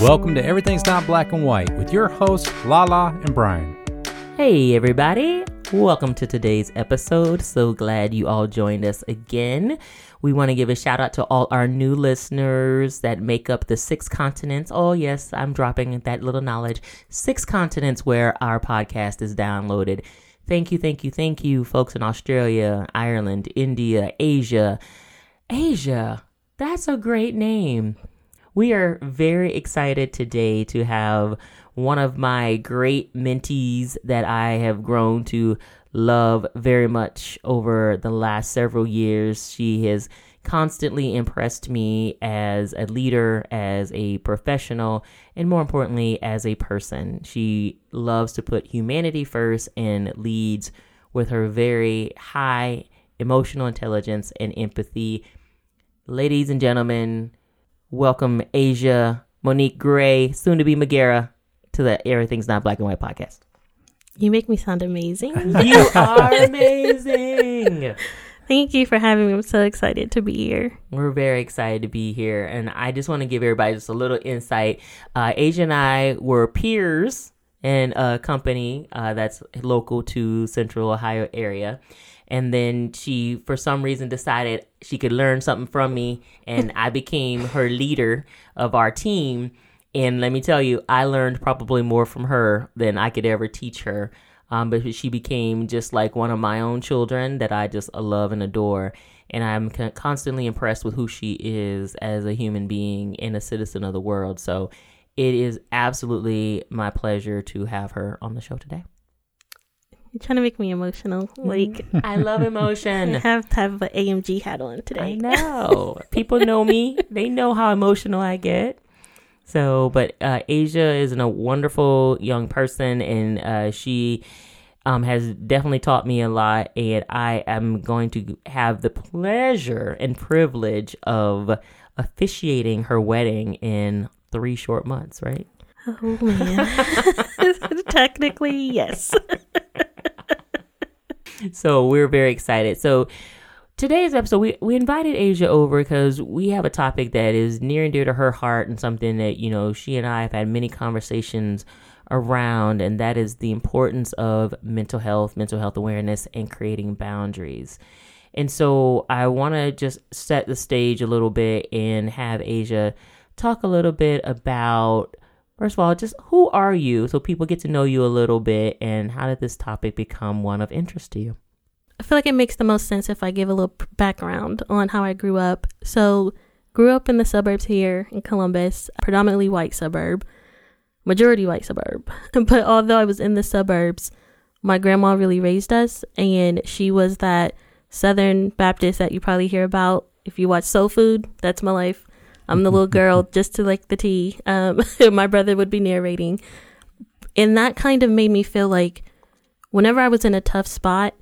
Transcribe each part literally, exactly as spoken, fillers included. Welcome to Everything's Not Black and White with your hosts, Lala and Brian. Hey, everybody. Welcome to today's episode. So glad you all joined us again. We want to give a shout out to all our new listeners that make up the six continents. Oh, yes, I'm dropping that little knowledge. Six continents where our podcast is downloaded. Thank you, thank you, thank you, folks in Australia, Ireland, India, Asia. Asia, that's a great name. We are very excited today to have one of my great mentees that I have grown to love very much over the last several years. She has constantly impressed me as a leader, as a professional, and more importantly, as a person. She loves to put humanity first and leads with her very high emotional intelligence and empathy. Ladies and gentlemen, welcome Asia, Monique Gray, soon to be Megara, to the Everything's Not Black and White podcast. You make me sound amazing. You are amazing. Thank you for having me. I'm so excited to be here. We're very excited to be here. And I just want to give everybody just a little insight. Uh, Asia and I were peers in a company uh, that's local to Central Ohio area. And then she, for some reason, decided she could learn something from me. And I became her leader of our team. And let me tell you, I learned probably more from her than I could ever teach her. Um, but she became just like one of my own children that I just love and adore. And I'm con- constantly impressed with who she is as a human being and a citizen of the world. So it is absolutely my pleasure to have her on the show today. You're trying to make me emotional. Like I love emotion. I have to have an A M G hat on today. I know. People know me. They know how emotional I get. So, but uh, Asia is a wonderful young person, and uh, she um, has definitely taught me a lot, and I am going to have the pleasure and privilege of officiating her wedding in three short months, right? Oh, man. Technically, yes. So we're very excited. So today's episode, we, we invited Asia over because we have a topic that is near and dear to her heart and something that, you know, she and I have had many conversations around, and that is the importance of mental health, mental health awareness, and creating boundaries. And so I want to just set the stage a little bit and have Asia talk a little bit about, first of all, just who are you? So people get to know you a little bit, and how did this topic become one of interest to you? I feel like it makes the most sense if I give a little background on how I grew up. So grew up in the suburbs here in Columbus, predominantly white suburb, majority white suburb. But although I was in the suburbs, my grandma really raised us. And she was that Southern Baptist that you probably hear about. If you watch Soul Food, that's my life. I'm the little girl just to like the tea. Um, my brother would be narrating. And that kind of made me feel like whenever I was in a tough spot,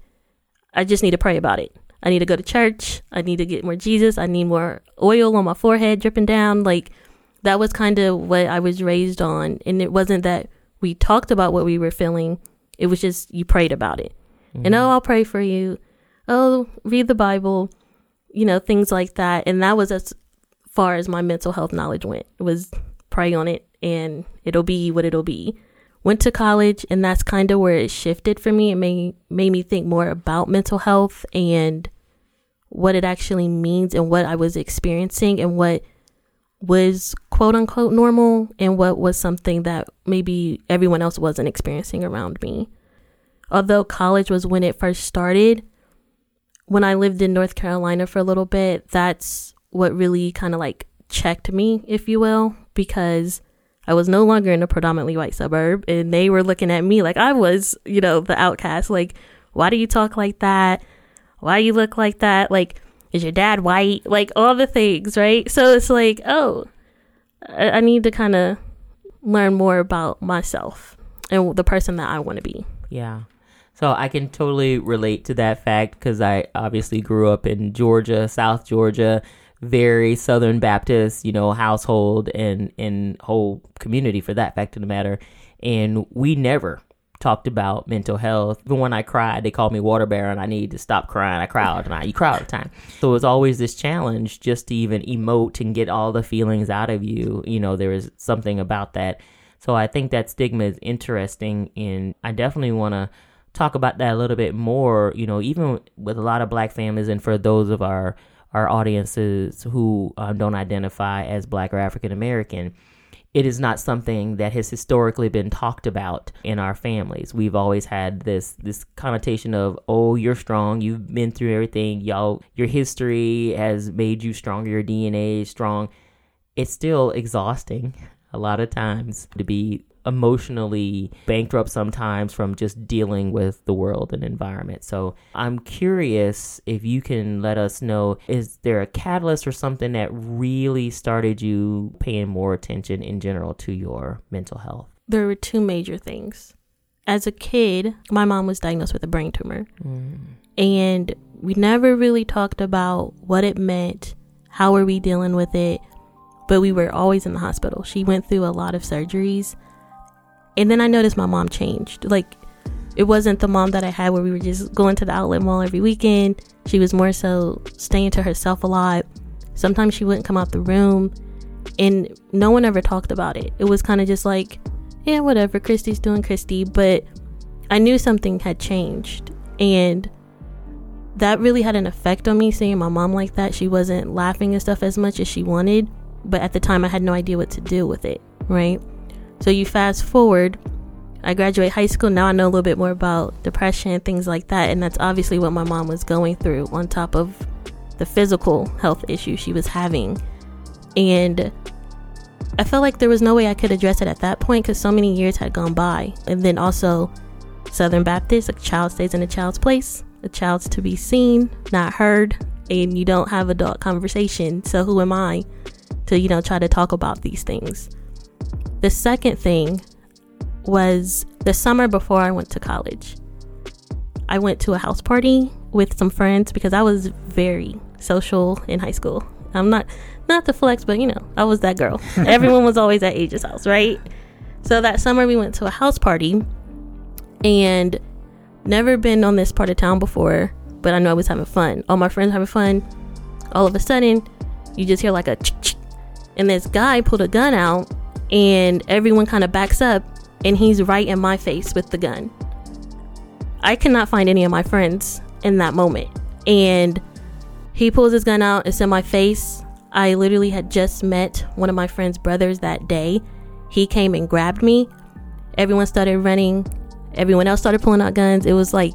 I just need to pray about it. I need to go to church. I need to get more Jesus. I need more oil on my forehead dripping down. Like that was kind of what I was raised on. And it wasn't that we talked about what we were feeling. It was just you prayed about it. Mm-hmm. And oh, I'll pray for you. Oh, read the Bible, you know, things like that. And that was as far as my mental health knowledge went. It was pray on it and it'll be what it'll be. Went to college, and that's kind of where it shifted for me. It made, made me think more about mental health and what it actually means and what I was experiencing and what was quote unquote normal and what was something that maybe everyone else wasn't experiencing around me. Although college was when it first started, when I lived in North Carolina for a little bit, that's what really kind of like checked me, if you will, because I was no longer in a predominantly white suburb, and they were looking at me like I was, you know, the outcast. Like, why do you talk like that? Why you look like that? Like, is your dad white? Like, all the things, right? So it's like, oh, I, I need to kind of learn more about myself and the person that I want to be. Yeah. So I can totally relate to that fact because I obviously grew up in Georgia, South Georgia, very Southern Baptist, you know, household and, and whole community for that fact of the matter. And we never talked about mental health. Even when I cried, they called me water baron. I need to stop crying. I cry all the time. You cry all the time. So it was always this challenge just to even emote and get all the feelings out of you. You know, there is something about that. So I think that stigma is interesting, and I definitely want to talk about that a little bit more, you know, even with a lot of Black families, and for those of our, our audiences who uh, don't identify as Black or African American. It is not something that has historically been talked about in our families. We've always had this this connotation of, oh, you're strong. You've been through everything. Y'all, your history has made you stronger. Your D N A is strong. It's still exhausting a lot of times to be emotionally bankrupt sometimes from just dealing with the world and environment. So I'm curious if you can let us know, is there a catalyst or something that really started you paying more attention in general to your mental health? There were two major things. As a kid, my mom was diagnosed with a brain tumor. Mm. And we never really talked about what it meant, how were we dealing with it, but we were always in the hospital. She went through a lot of surgeries. And then I noticed my mom changed. Like, it wasn't the mom that I had where we were just going to the outlet mall every weekend. She was more so staying to herself a lot. Sometimes she wouldn't come out the room, and no one ever talked about it. It was kind of just like, yeah, whatever, Christy's doing Christy. But I knew something had changed, and that really had an effect on me, seeing my mom like that. She wasn't laughing and stuff as much as she wanted, but at the time I had no idea what to do with it, right? So you fast forward, I graduate high school. Now I know a little bit more about depression and things like that. And that's obviously what my mom was going through on top of the physical health issue she was having. And I felt like there was no way I could address it at that point because so many years had gone by. And then also Southern Baptist, a child stays in a child's place. A child's to be seen, not heard. And you don't have adult conversation. So who am I to, you know, try to talk about these things? The second thing was the summer before I went to college. I went to a house party with some friends because I was very social in high school. I'm not, not the flex, but you know, I was that girl. Everyone was always at Aja's house, right? So that summer we went to a house party, and never been on this part of town before, but I know I was having fun. All my friends having fun. All of a sudden, you just hear like a ch-ch, and this guy pulled a gun out. And everyone kind of backs up, and he's right in my face with the gun. I could not find any of my friends in that moment. And he pulls his gun out. It's in my face. I literally had just met one of my friend's brothers that day. He came and grabbed me. Everyone started running. Everyone else started pulling out guns. It was like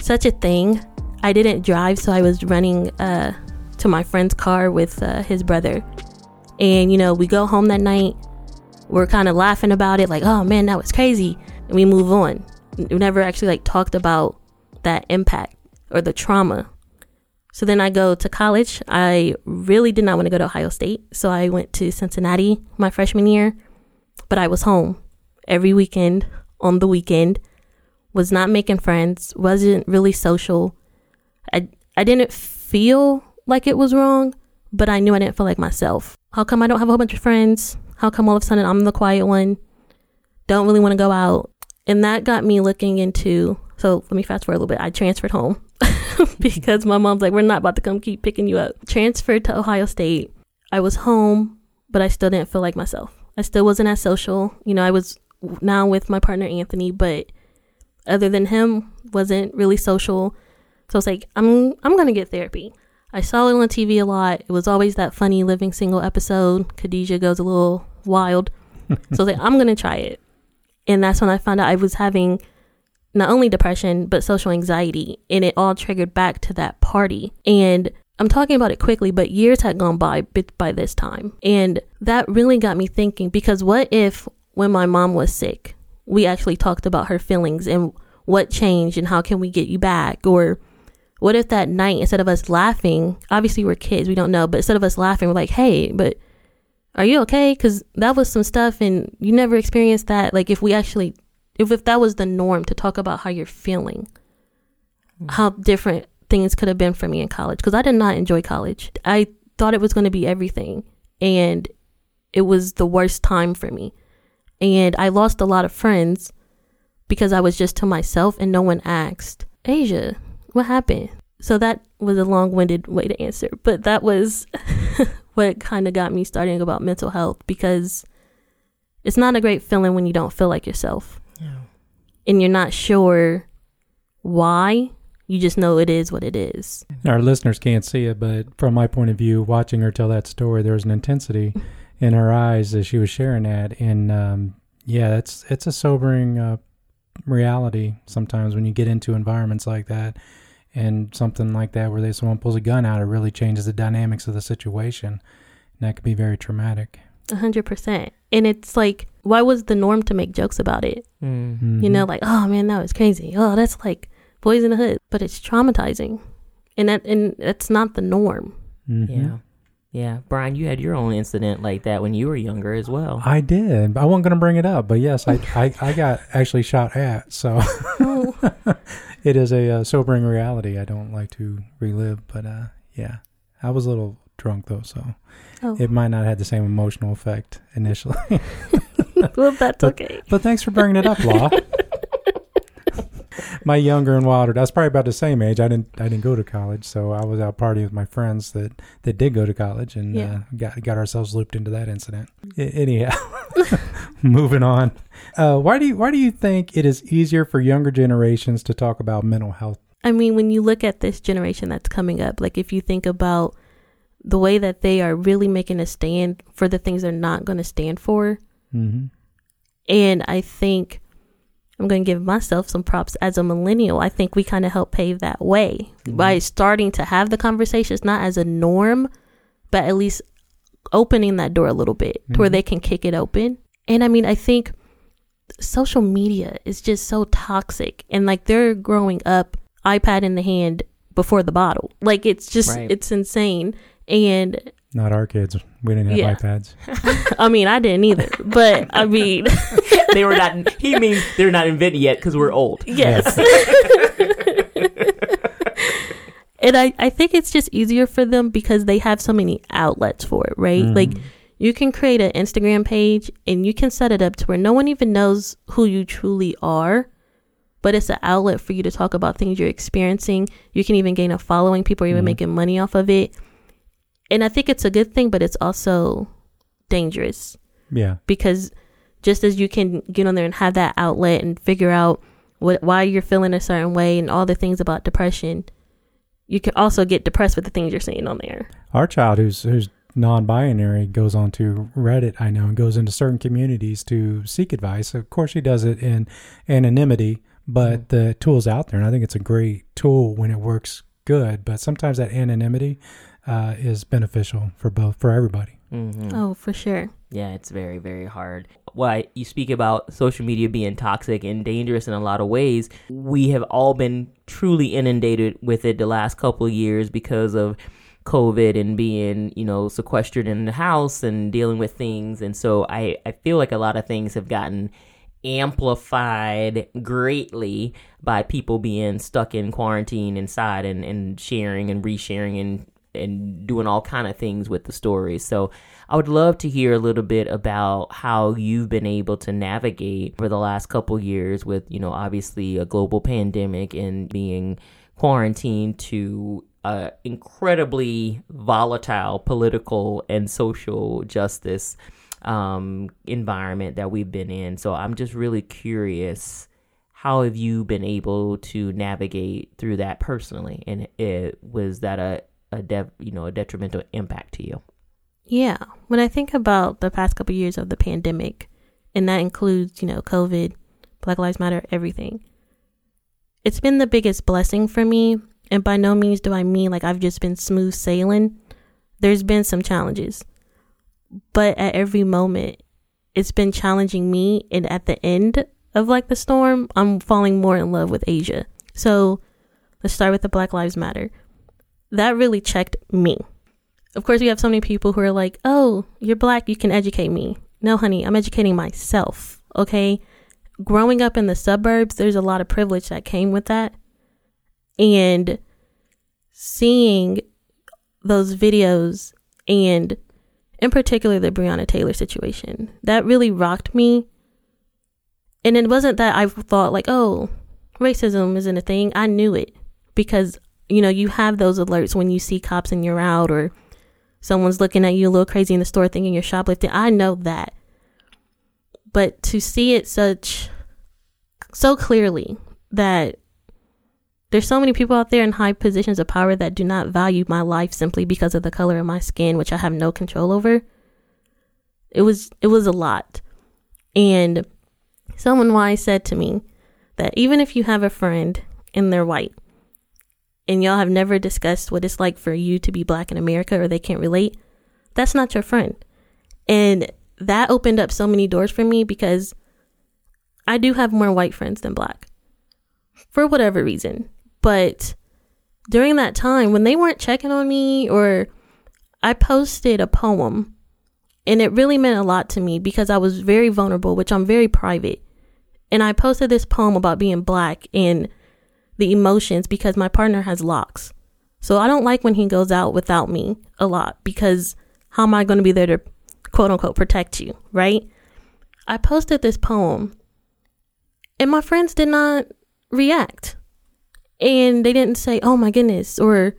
such a thing. I didn't drive, so I was running uh, to my friend's car with uh, his brother. And, you know, we go home that night. We're kind of laughing about it, like, oh man, that was crazy. And we move on. We never actually like talked about that impact or the trauma. So then I go to college. I really did not want to go to Ohio State. So I went to Cincinnati my freshman year, but I was home every weekend on the weekend, was not making friends, wasn't really social. I, I didn't feel like it was wrong, but I knew I didn't feel like myself. How come I don't have a whole bunch of friends? How come all of a sudden I'm the quiet one? Don't really want to go out. And that got me looking into, so let me fast forward a little bit. I transferred home because my mom's like, we're not about to come keep picking you up. Transferred to Ohio State. I was home, but I still didn't feel like myself. I still wasn't as social. You know, I was now with my partner, Anthony, but other than him, wasn't really social. So it's like, I'm, I'm going to get therapy. I saw it on T V a lot. It was always that funny Living Single episode. Khadijah goes a little wild. So I was like, I'm going to try it. And that's when I found out I was having not only depression, but social anxiety. And it all triggered back to that party. And I'm talking about it quickly, but years had gone by by this time. And that really got me thinking, because what if when my mom was sick, we actually talked about her feelings and what changed and how can we get you back? Or what if that night, instead of us laughing, obviously we're kids, we don't know, but instead of us laughing, we're like, hey, but are you okay? Because that was some stuff and you never experienced that. Like if we actually, if, if that was the norm to talk about how you're feeling, mm-hmm. how different things could have been for me in college. Because I did not enjoy college. I thought it was going to be everything. And it was the worst time for me. And I lost a lot of friends, because I was just to myself and no one asked, Asia, what happened? So that was a long-winded way to answer, but that was what kind of got me starting about mental health, because it's not a great feeling when you don't feel like yourself. Yeah. And you're not sure why. You just know it is what it is. Our listeners can't see it, but from my point of view, watching her tell that story, there was an intensity in her eyes as she was sharing that. And um, yeah, it's, it's a sobering uh, reality sometimes when you get into environments like that and something like that where they, someone pulls a gun out, it really changes the dynamics of the situation. And that could be very traumatic. A hundred percent. And it's like, why was the norm to make jokes about it? Mm-hmm. You know, like, oh man, that was crazy. Oh, that's like Boys in the Hood, but it's traumatizing, and that and that's not the norm. Mm-hmm. Yeah, yeah. Brian, you had your own incident like that when you were younger as well. I did. I wasn't going to bring it up, but yes, I I, I got actually shot at. So oh. It is a uh, sobering reality. I don't like to relive, but uh, yeah, I was a little drunk though, so oh. It might not have had the same emotional effect initially. Well, that's but, okay. But thanks for bringing it up, Law. My younger and wilder, I was probably about the same age. I didn't I didn't go to college, so I was out partying with my friends that, that did go to college, and yeah. uh, got got ourselves looped into that incident. I, anyhow, moving on. Uh, why do you, why do you think it is easier for younger generations to talk about mental health? I mean, when you look at this generation that's coming up, like if you think about the way that they are really making a stand for the things they're not going to stand for, mm-hmm. and I think... I'm going to give myself some props as a millennial. I think we kind of help pave that way mm-hmm. by starting to have the conversations, not as a norm, but at least opening that door a little bit mm-hmm. to where they can kick it open. And I mean, I think social media is just so toxic, and like they're growing up iPad in the hand before the bottle. Like it's just, right. It's insane. And not our kids. We didn't have yeah. iPads. I mean, I didn't either. But I mean, they were not. He means they're not invented yet because we're old. Yes. And I, I think it's just easier for them because they have so many outlets for it, right? Mm-hmm. Like you can create an Instagram page and you can set it up to where no one even knows who you truly are. But it's an outlet for you to talk about things you're experiencing. You can even gain a following. People are even mm-hmm. making money off of it. And I think it's a good thing, but it's also dangerous. Yeah. Because just as you can get on there and have that outlet and figure out what, why you're feeling a certain way and all the things about depression, you can also get depressed with the things you're seeing on there. Our child who's who's non-binary goes on to Reddit, I know, and goes into certain communities to seek advice. Of course, she does it in anonymity, but the tool's out there. And I think it's a great tool when it works good. But sometimes that anonymity... Uh, is beneficial for both, for everybody. Mm-hmm. Oh, for sure. Yeah, it's very, very hard. Well, you speak about social media being toxic and dangerous in a lot of ways. We have all been truly inundated with it the last couple of years because of COVID and being, you know, sequestered in the house and dealing with things. And so I, I feel like a lot of things have gotten amplified greatly by people being stuck in quarantine inside and, and sharing and resharing and and doing all kind of things with the stories. So I would love to hear a little bit about how you've been able to navigate for the last couple years with, you know, obviously a global pandemic and being quarantined to uh, incredibly volatile political and social justice um, environment that we've been in. So I'm just really curious, how have you been able to navigate through that personally? And it, was that a a dev, you know, a detrimental impact to you? Yeah. When I think about the past couple of years of the pandemic, and that includes, you know, COVID, Black Lives Matter, everything, it's been the biggest blessing for me. And by no means do I mean like I've just been smooth sailing. There's been some challenges, but at every moment it's been challenging me. And at the end of like the storm, I'm falling more in love with Asia. So let's start with the Black Lives Matter. That really checked me. Of course, we have so many people who are like, oh, you're black, you can educate me. No, honey, I'm educating myself, okay? Growing up in the suburbs, there's a lot of privilege that came with that. And seeing those videos, and in particular the Breonna Taylor situation, that really rocked me. And it wasn't that I thought like, oh, racism isn't a thing. I knew it because, you know, you have those alerts when you see cops and you're out, or someone's looking at you a little crazy in the store thinking you're shoplifting. I know that. But to see it such so clearly that there's so many people out there in high positions of power that do not value my life simply because of the color of my skin, which I have no control over. It was it was a lot. And someone wise said to me that even if you have a friend and they're white and y'all have never discussed what it's like for you to be black in America, or they can't relate, that's not your friend. And that opened up so many doors for me, because I do have more white friends than black for whatever reason. But during that time, when they weren't checking on me, or I posted a poem, and it really meant a lot to me because I was very vulnerable, which I'm very private. And I posted this poem about being black and the emotions, because my partner has locks. So I don't like when he goes out without me a lot, because how am I going to be there to quote unquote protect you, right? I posted this poem and my friends did not react, and they didn't say, oh my goodness, or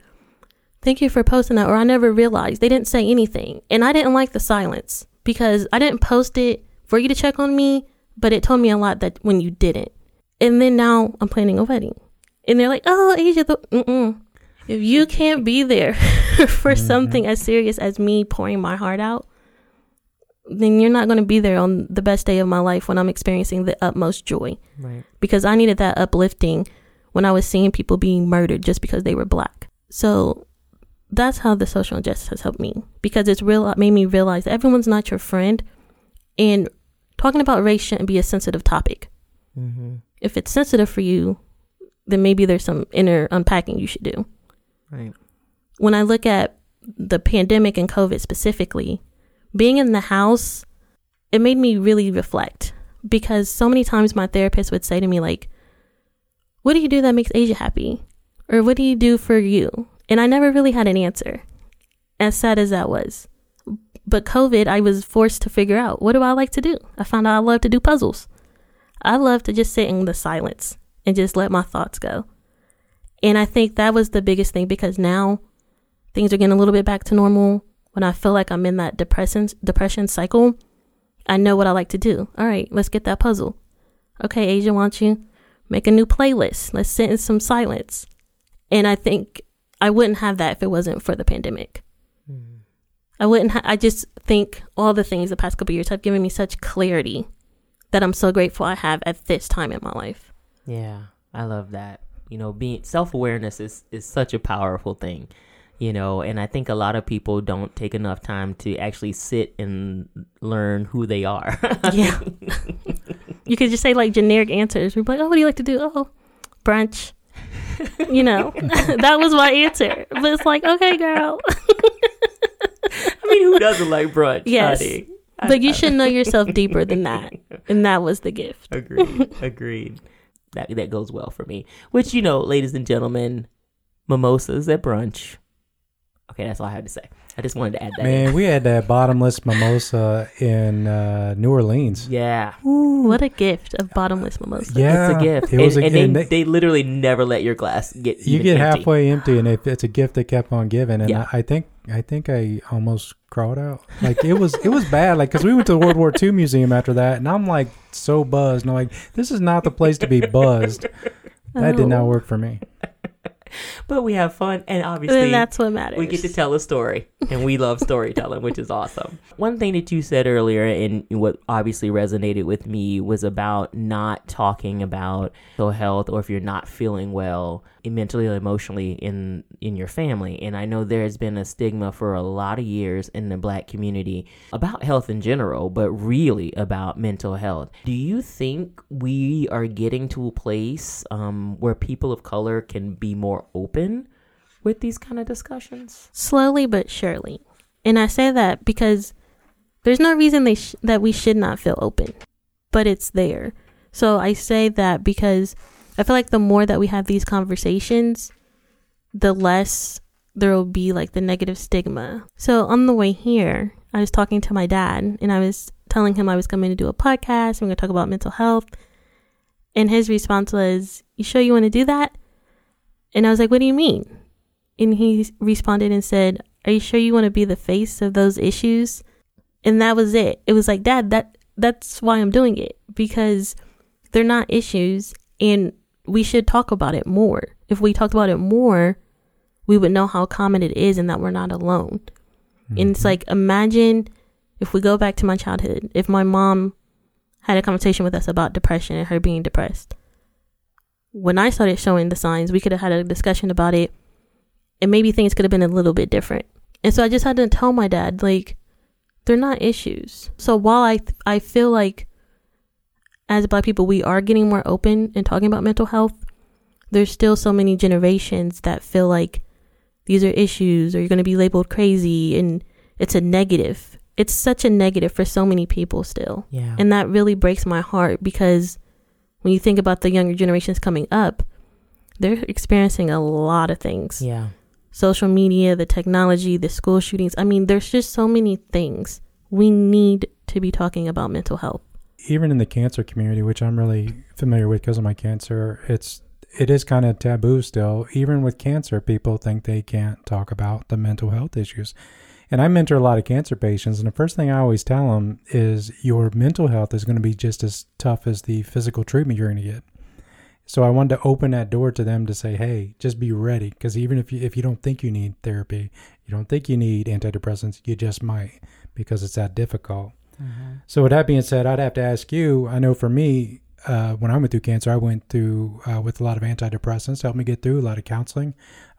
thank you for posting that, or I never realized. They didn't say anything, and I didn't like the silence, because I didn't post it for you to check on me, but it told me a lot that when you didn't. And then now I'm planning a wedding, and they're like, oh, Asia, the- mm-mm. If you can't be there for mm-hmm. something as serious as me pouring my heart out, then you're not going to be there on the best day of my life when I'm experiencing the utmost joy. Right. Because I needed that uplifting when I was seeing people being murdered just because they were black. So that's how the social injustice has helped me, because it's real made me realize that everyone's not your friend, and talking about race shouldn't be a sensitive topic. Mm-hmm. If it's sensitive for you, then maybe there's some inner unpacking you should do. Right. When I look at the pandemic and COVID specifically, being in the house, it made me really reflect, because so many times my therapist would say to me, like, what do you do that makes Asia happy? Or what do you do for you? And I never really had an answer, as sad as that was. But COVID, I was forced to figure out, what do I like to do? I found out I love to do puzzles. I love to just sit in the silence and just let my thoughts go. And I think that was the biggest thing, because now things are getting a little bit back to normal. When I feel like I'm in that depression depression cycle, I know what I like to do. All right, let's get that puzzle. Okay, Asia, why don't you make a new playlist? Let's sit in some silence. And I think I wouldn't have that if it wasn't for the pandemic. Mm-hmm. I wouldn't. Ha- I just think all the things the past couple of years have given me such clarity that I'm so grateful I have at this time in my life. Yeah, I love that. You know, being self-awareness is, is such a powerful thing. You know, and I think a lot of people don't take enough time to actually sit and learn who they are. Yeah. You could just say like generic answers. We're like, oh, what do you like to do? Oh, brunch. You know, that was my answer. But it's like, okay, girl. I mean, who doesn't like brunch? Yes. Honey? But you should know yourself deeper than that. And that was the gift. Agreed. Agreed. That, that goes well for me. Which, you know, ladies and gentlemen, mimosas at brunch. Okay, that's all I had to say. I just wanted to add that. Man, in. We had that bottomless mimosa in uh, New Orleans. Yeah. Ooh, what a gift of bottomless mimosa. Yeah. It's a gift. It and, was a, and, and they, they literally never let your glass get You get empty. halfway empty, and it, it's a gift that kept on giving. And yeah. I, I think I think I almost crawled out. Like, it was it was bad. Like, because we went to the World War Two Museum after that, and I'm, like, so buzzed. And I'm like, this is not the place to be buzzed. That oh. did not work for me. But we have fun, and obviously and that's what matters. We get to tell a story, and we love storytelling, which is awesome. One thing that you said earlier, and what obviously resonated with me, was about not talking about mental health, or if you're not feeling well mentally or emotionally in in your family. And I know there's been a stigma for a lot of years in the Black community about health in general, but really about mental health. Do you think we are getting to a place um, where people of color can be more open with these kind of discussions? Slowly but surely. And I say that because there's no reason they sh- that we should not feel open, but it's there. So I say that because I feel like the more that we have these conversations, the less there will be like the negative stigma. So on the way here, I was talking to my dad, and I was telling him I was coming to do a podcast. I'm going to talk about mental health. And his response was, you sure you want to do that? And I was like, what do you mean? And he responded and said, are you sure you want to be the face of those issues? And that was it. It was like, Dad, that that's why I'm doing it, because they're not issues and we should talk about it more. If we talked about it more, we would know how common it is and that we're not alone. Mm-hmm. And it's like, imagine if we go back to my childhood, if my mom had a conversation with us about depression and her being depressed. When I started showing the signs, we could have had a discussion about it and maybe things could have been a little bit different. And so I just had to tell my dad, like, they're not issues. So while I th- I feel like as Black people, we are getting more open and talking about mental health, there's still so many generations that feel like these are issues or you're going to be labeled crazy and it's a negative. It's such a negative for so many people still. Yeah. And that really breaks my heart, because when you think about the younger generations coming up, they're experiencing a lot of things. Yeah. Social media, the technology, the school shootings. I mean, there's just so many things. We need to be talking about mental health. Even in the cancer community, which I'm really familiar with because of my cancer, it's it is kind of taboo still. Even with cancer, people think they can't talk about the mental health issues. And I mentor a lot of cancer patients, and the first thing I always tell them is your mental health is going to be just as tough as the physical treatment you're going to get. So I wanted to open that door to them to say, hey, just be ready, because even if you, if you don't think you need therapy, you don't think you need antidepressants, you just might, because it's that difficult. Mm-hmm. So with that being said, I'd have to ask you, I know for me, uh, when I went through cancer, I went through uh, with a lot of antidepressants, helped me get through a lot of counseling,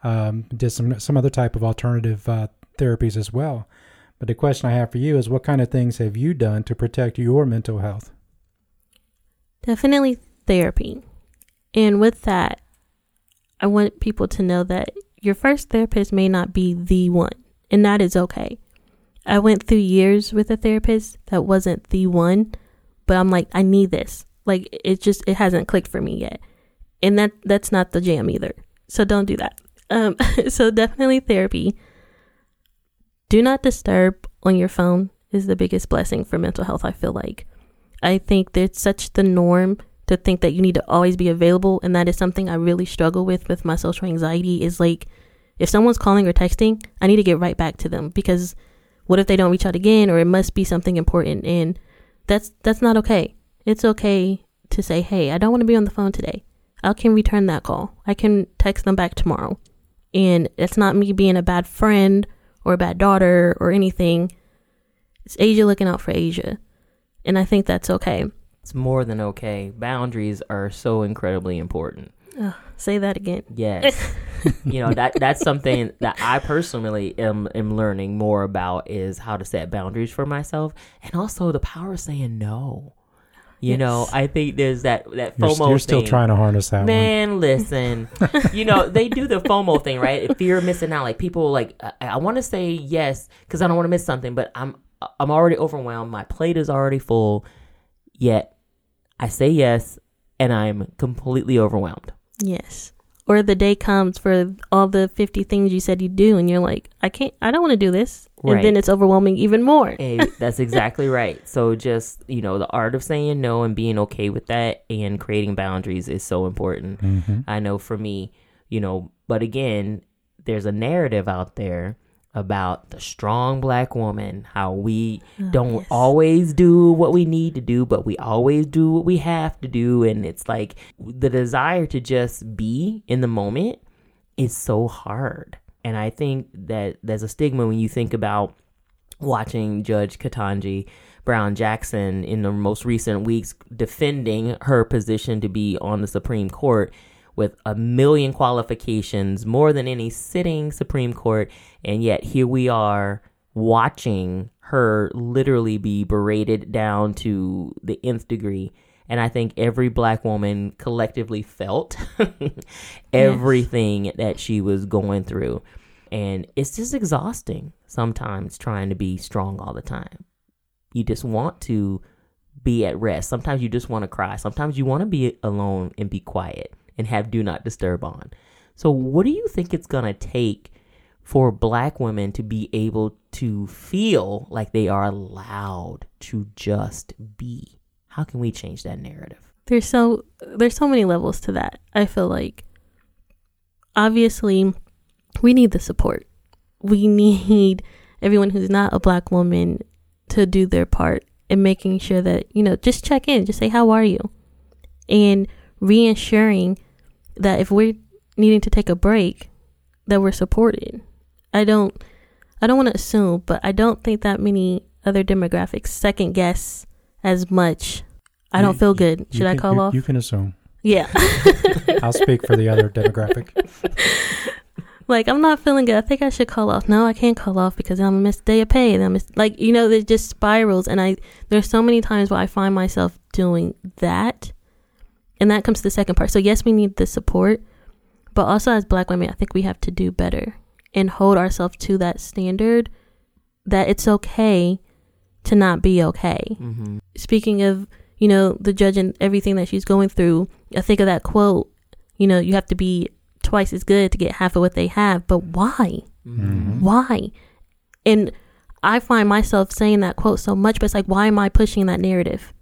um, did some some other type of alternative uh therapies as well. But the question I have for you is, what kind of things have you done to protect your mental health? Definitely therapy. And with that, I want people to know that your first therapist may not be the one, and that is okay. I went through years with a therapist that wasn't the one, but I'm like, I need this. Like, it just, it hasn't clicked for me yet. And that that's not the jam either. So don't do that. Um, so definitely therapy. Do not disturb on your phone is the biggest blessing for mental health, I feel like. I think that it's such the norm to think that you need to always be available. And that is something I really struggle with with my social anxiety, is like, if someone's calling or texting, I need to get right back to them, because what if they don't reach out again, or it must be something important? And that's that's not okay. It's okay to say, hey, I don't want to be on the phone today. I can return that call. I can text them back tomorrow. And it's not me being a bad friend or a bad daughter or anything. It's Asia looking out for Asia. And I think that's okay. It's more than okay. Boundaries are so incredibly important. Oh, say that again. Yes. You know, that that's something that I personally am, am learning more about, is how to set boundaries for myself, and also the power of saying no. You yes. know, I think there's that, that FOMO you're, you're thing. You're still trying to harness that Man, one. Man, listen. You know, they do the FOMO thing, right? Fear of missing out. Like, people, like, I, I want to say yes because I don't want to miss something, but I'm I'm already overwhelmed. My plate is already full, yet I say yes, and I'm completely overwhelmed. Yes. Or the day comes for all the fifty things you said you do, and you're like, I can't, I don't want to do this. Right. And then it's overwhelming even more. And that's exactly right. So just, you know, the art of saying no and being okay with that and creating boundaries is so important. Mm-hmm. I know for me, you know, but again, there's a narrative out there about the strong Black woman, how we oh, don't yes. always do what we need to do, but we always do what we have to do. And it's like the desire to just be in the moment is so hard. And I think that there's a stigma when you think about watching Judge Ketanji Brown Jackson in the most recent weeks defending her position to be on the Supreme Court with a million qualifications, more than any sitting Supreme Court. And yet here we are watching her literally be berated down to the nth degree. And I think every Black woman collectively felt everything yes. that she was going through. And it's just exhausting sometimes trying to be strong all the time. You just want to be at rest. Sometimes you just want to cry. Sometimes you want to be alone and be quiet and have do not disturb on. So what do you think it's going to take for Black women to be able to feel like they are allowed to just be? How can we change that narrative? there's so there's so many levels to that. I feel like obviously we need the support. We need everyone who's not a black woman to do their part in making sure that, you know, just check in, just say, how are you? And reassuring that if we're needing to take a break, that we're supported. I don't I don't want to assume, but I don't think that many other demographics second guess as much. I don't you, feel good. Should can, I call you, off? You can assume. Yeah. I'll speak for the other demographic. Like, I'm not feeling good. I think I should call off. No, I can't call off because I'm a missed day of pay. And I'm miss- like, you know, it just spirals. And I there's so many times where I find myself doing that. And that comes to the second part. So, yes, we need the support. But also as black women, I think we have to do better and hold ourselves to that standard that it's okay to not be okay. Mm-hmm. Speaking of, you know, the judge and everything that she's going through, I think of that quote, you know, you have to be twice as good to get half of what they have. But why? Mm-hmm. Why? And I find myself saying that quote so much, but it's like, why am I pushing that narrative?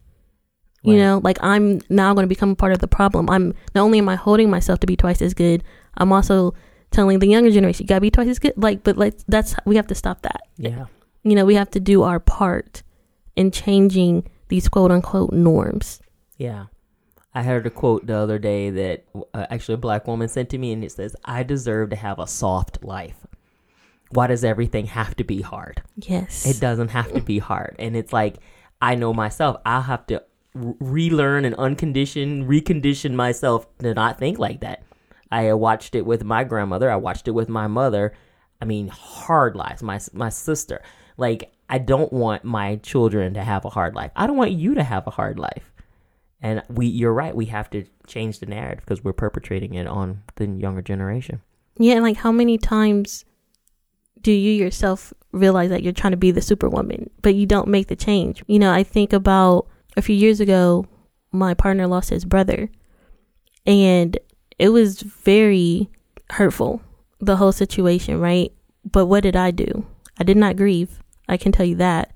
Right. You know, like I'm now going to become a part of the problem. I'm not only am I holding myself to be twice as good, I'm also telling the younger generation, you gotta be twice as good. Like, but like that's, we have to stop that. Yeah. You know, we have to do our part in changing these quote unquote norms. Yeah. I heard a quote the other day that uh, actually a black woman sent to me, and it says, I deserve to have a soft life. Why does everything have to be hard? Yes. It doesn't have to be hard. And it's like, I know myself, I'll have to r- relearn and uncondition, recondition myself to not think like that. I watched it with my grandmother. I watched it with my mother. I mean, hard lives. My my sister. Like, I don't want my children to have a hard life. I don't want you to have a hard life. And we, you're right. We have to change the narrative because we're perpetrating it on the younger generation. Yeah, and like, how many times do you yourself realize that you're trying to be the superwoman, but you don't make the change? You know, I think about a few years ago, my partner lost his brother, and it was very hurtful, the whole situation, right? But what did I do? I did not grieve. I can tell you that.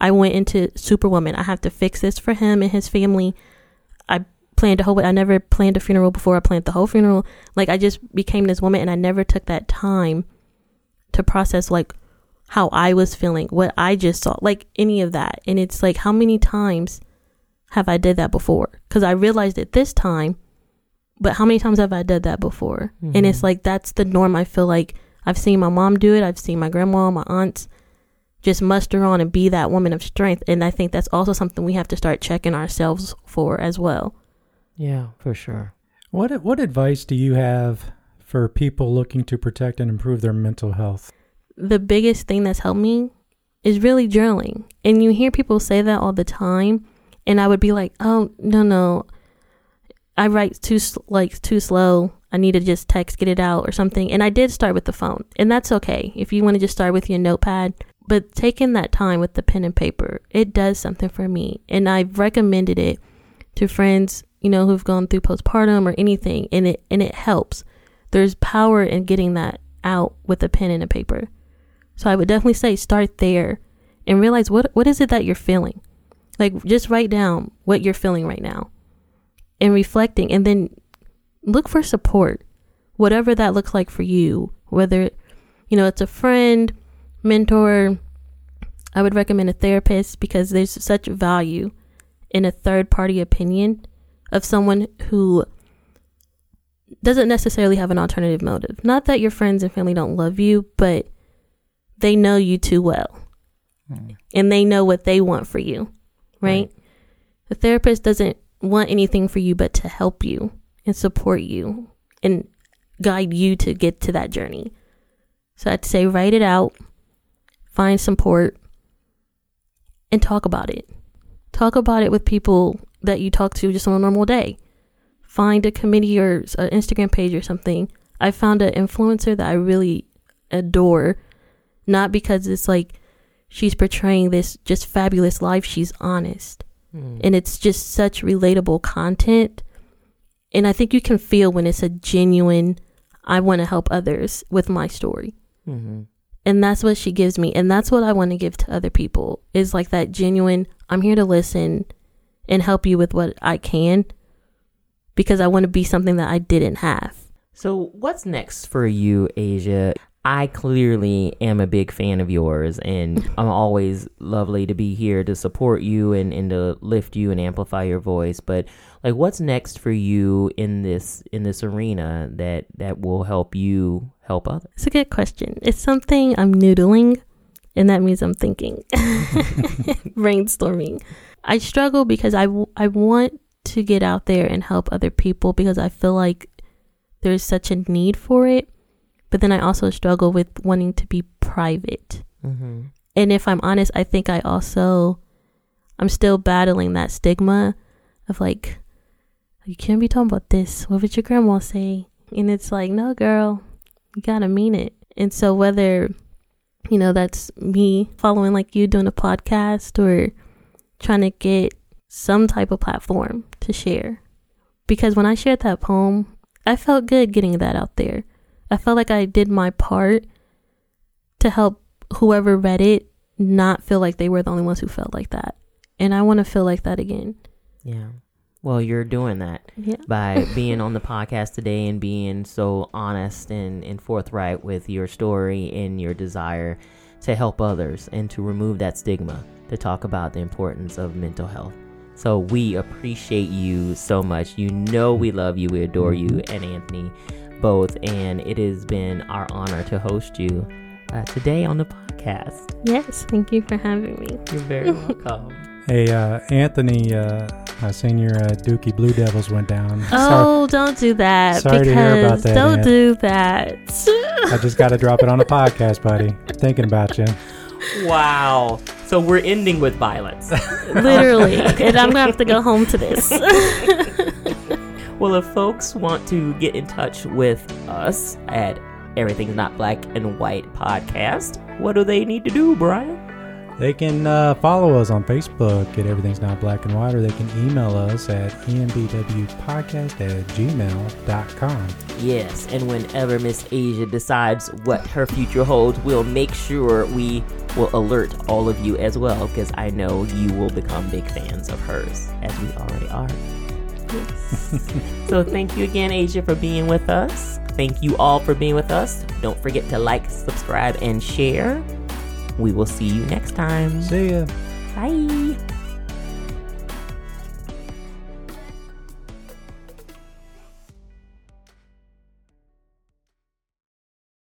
I went into superwoman. I have to fix this for him and his family. I planned a whole, I never planned a funeral before. I planned the whole funeral. Like, I just became this woman, and I never took that time to process like how I was feeling, what I just saw, like any of that. And it's like, how many times have I did that before? Because I realized it this time. But how many times have I done that before? Mm-hmm. And it's like, that's the norm. I feel like I've seen my mom do it. I've seen my grandma, my aunts just muster on and be that woman of strength. And I think that's also something we have to start checking ourselves for as well. Yeah, for sure. What what advice do you have for people looking to protect and improve their mental health? The biggest thing that's helped me is really journaling. And you hear people say that all the time. And I would be like, oh, no, no. I write too like too slow. I need to just text, get it out or something. And I did start with the phone, and that's okay if you want to just start with your notepad. But taking that time with the pen and paper, it does something for me. And I've recommended it to friends, you know, who've gone through postpartum or anything, and it and it helps. There's power in getting that out with a pen and a paper. So I would definitely say start there and realize what what is it that you're feeling. Like, just write down what you're feeling right now. And reflecting, and then look for support, whatever that looks like for you, whether, you know, it's a friend, mentor. I would recommend a therapist, because there's such value in a third party opinion of someone who doesn't necessarily have an alternative motive. Not that your friends and family don't love you, but they know you too well, mm. and they know what they want for you, right? right. The therapist doesn't want anything for you but to help you and support you and guide you to get to that journey. So I'd say write it out, find support, and talk about it. Talk about it with people that you talk to just on a normal day. Find a committee or an Instagram page or something. I found an influencer that I really adore, not because it's like she's portraying this just fabulous life, she's honest. And it's just such relatable content. And I think you can feel when it's a genuine, I want to help others with my story. Mm-hmm. And that's what she gives me. And that's what I want to give to other people, is like that genuine, I'm here to listen and help you with what I can, because I want to be something that I didn't have. So what's next for you, Asia? I clearly am a big fan of yours, and I'm always lovely to be here to support you and, and to lift you and amplify your voice. But like, what's next for you in this in this arena that, that will help you help others? It's a good question. It's something I'm noodling, and that means I'm thinking, brainstorming. I struggle because I, w- I want to get out there and help other people because I feel like there's such a need for it. But then I also struggle with wanting to be private. Mm-hmm. And if I'm honest, I think I also, I'm still battling that stigma of like, you can't be talking about this. What would your grandma say? And it's like, no, girl, you gotta mean it. And so whether, you know, that's me following like you doing a podcast or trying to get some type of platform to share. Because when I shared that poem, I felt good getting that out there. I felt like I did my part to help whoever read it not feel like they were the only ones who felt like that. And I want to feel like that again. Yeah. Well, you're doing that yeah. by being on the podcast today and being so honest and, and forthright with your story and your desire to help others and to remove that stigma, to talk about the importance of mental health. So we appreciate you so much. You know we love you. We adore you and Anthony both. And it has been our honor to host you uh, today on the podcast. Yes. Thank you for having me. You're very welcome. Hey, uh, Anthony, uh, my senior uh, Dookie Blue Devils went down. Oh, sorry, don't do that. Sorry to hear about that. Don't Ant. do that. I just got to drop it on the podcast, buddy. Thinking about you. Wow. So we're ending with violence. Literally. And I'm going to have to go home to this. Well, if folks want to get in touch with us at Everything's Not Black and White Podcast, what do they need to do, Brian? They can uh, follow us on Facebook at Everything's Not Black and White, or they can email us at e m b w podcast at gmail dot com. Yes, and whenever Miss Asia decides what her future holds, we'll make sure we will alert all of you as well, because I know you will become big fans of hers, as we already are. Yes. So thank you again, Asia, for being with us. Thank you all for being with us. Don't forget to like, subscribe, and share. We will see you next time. See ya. Bye.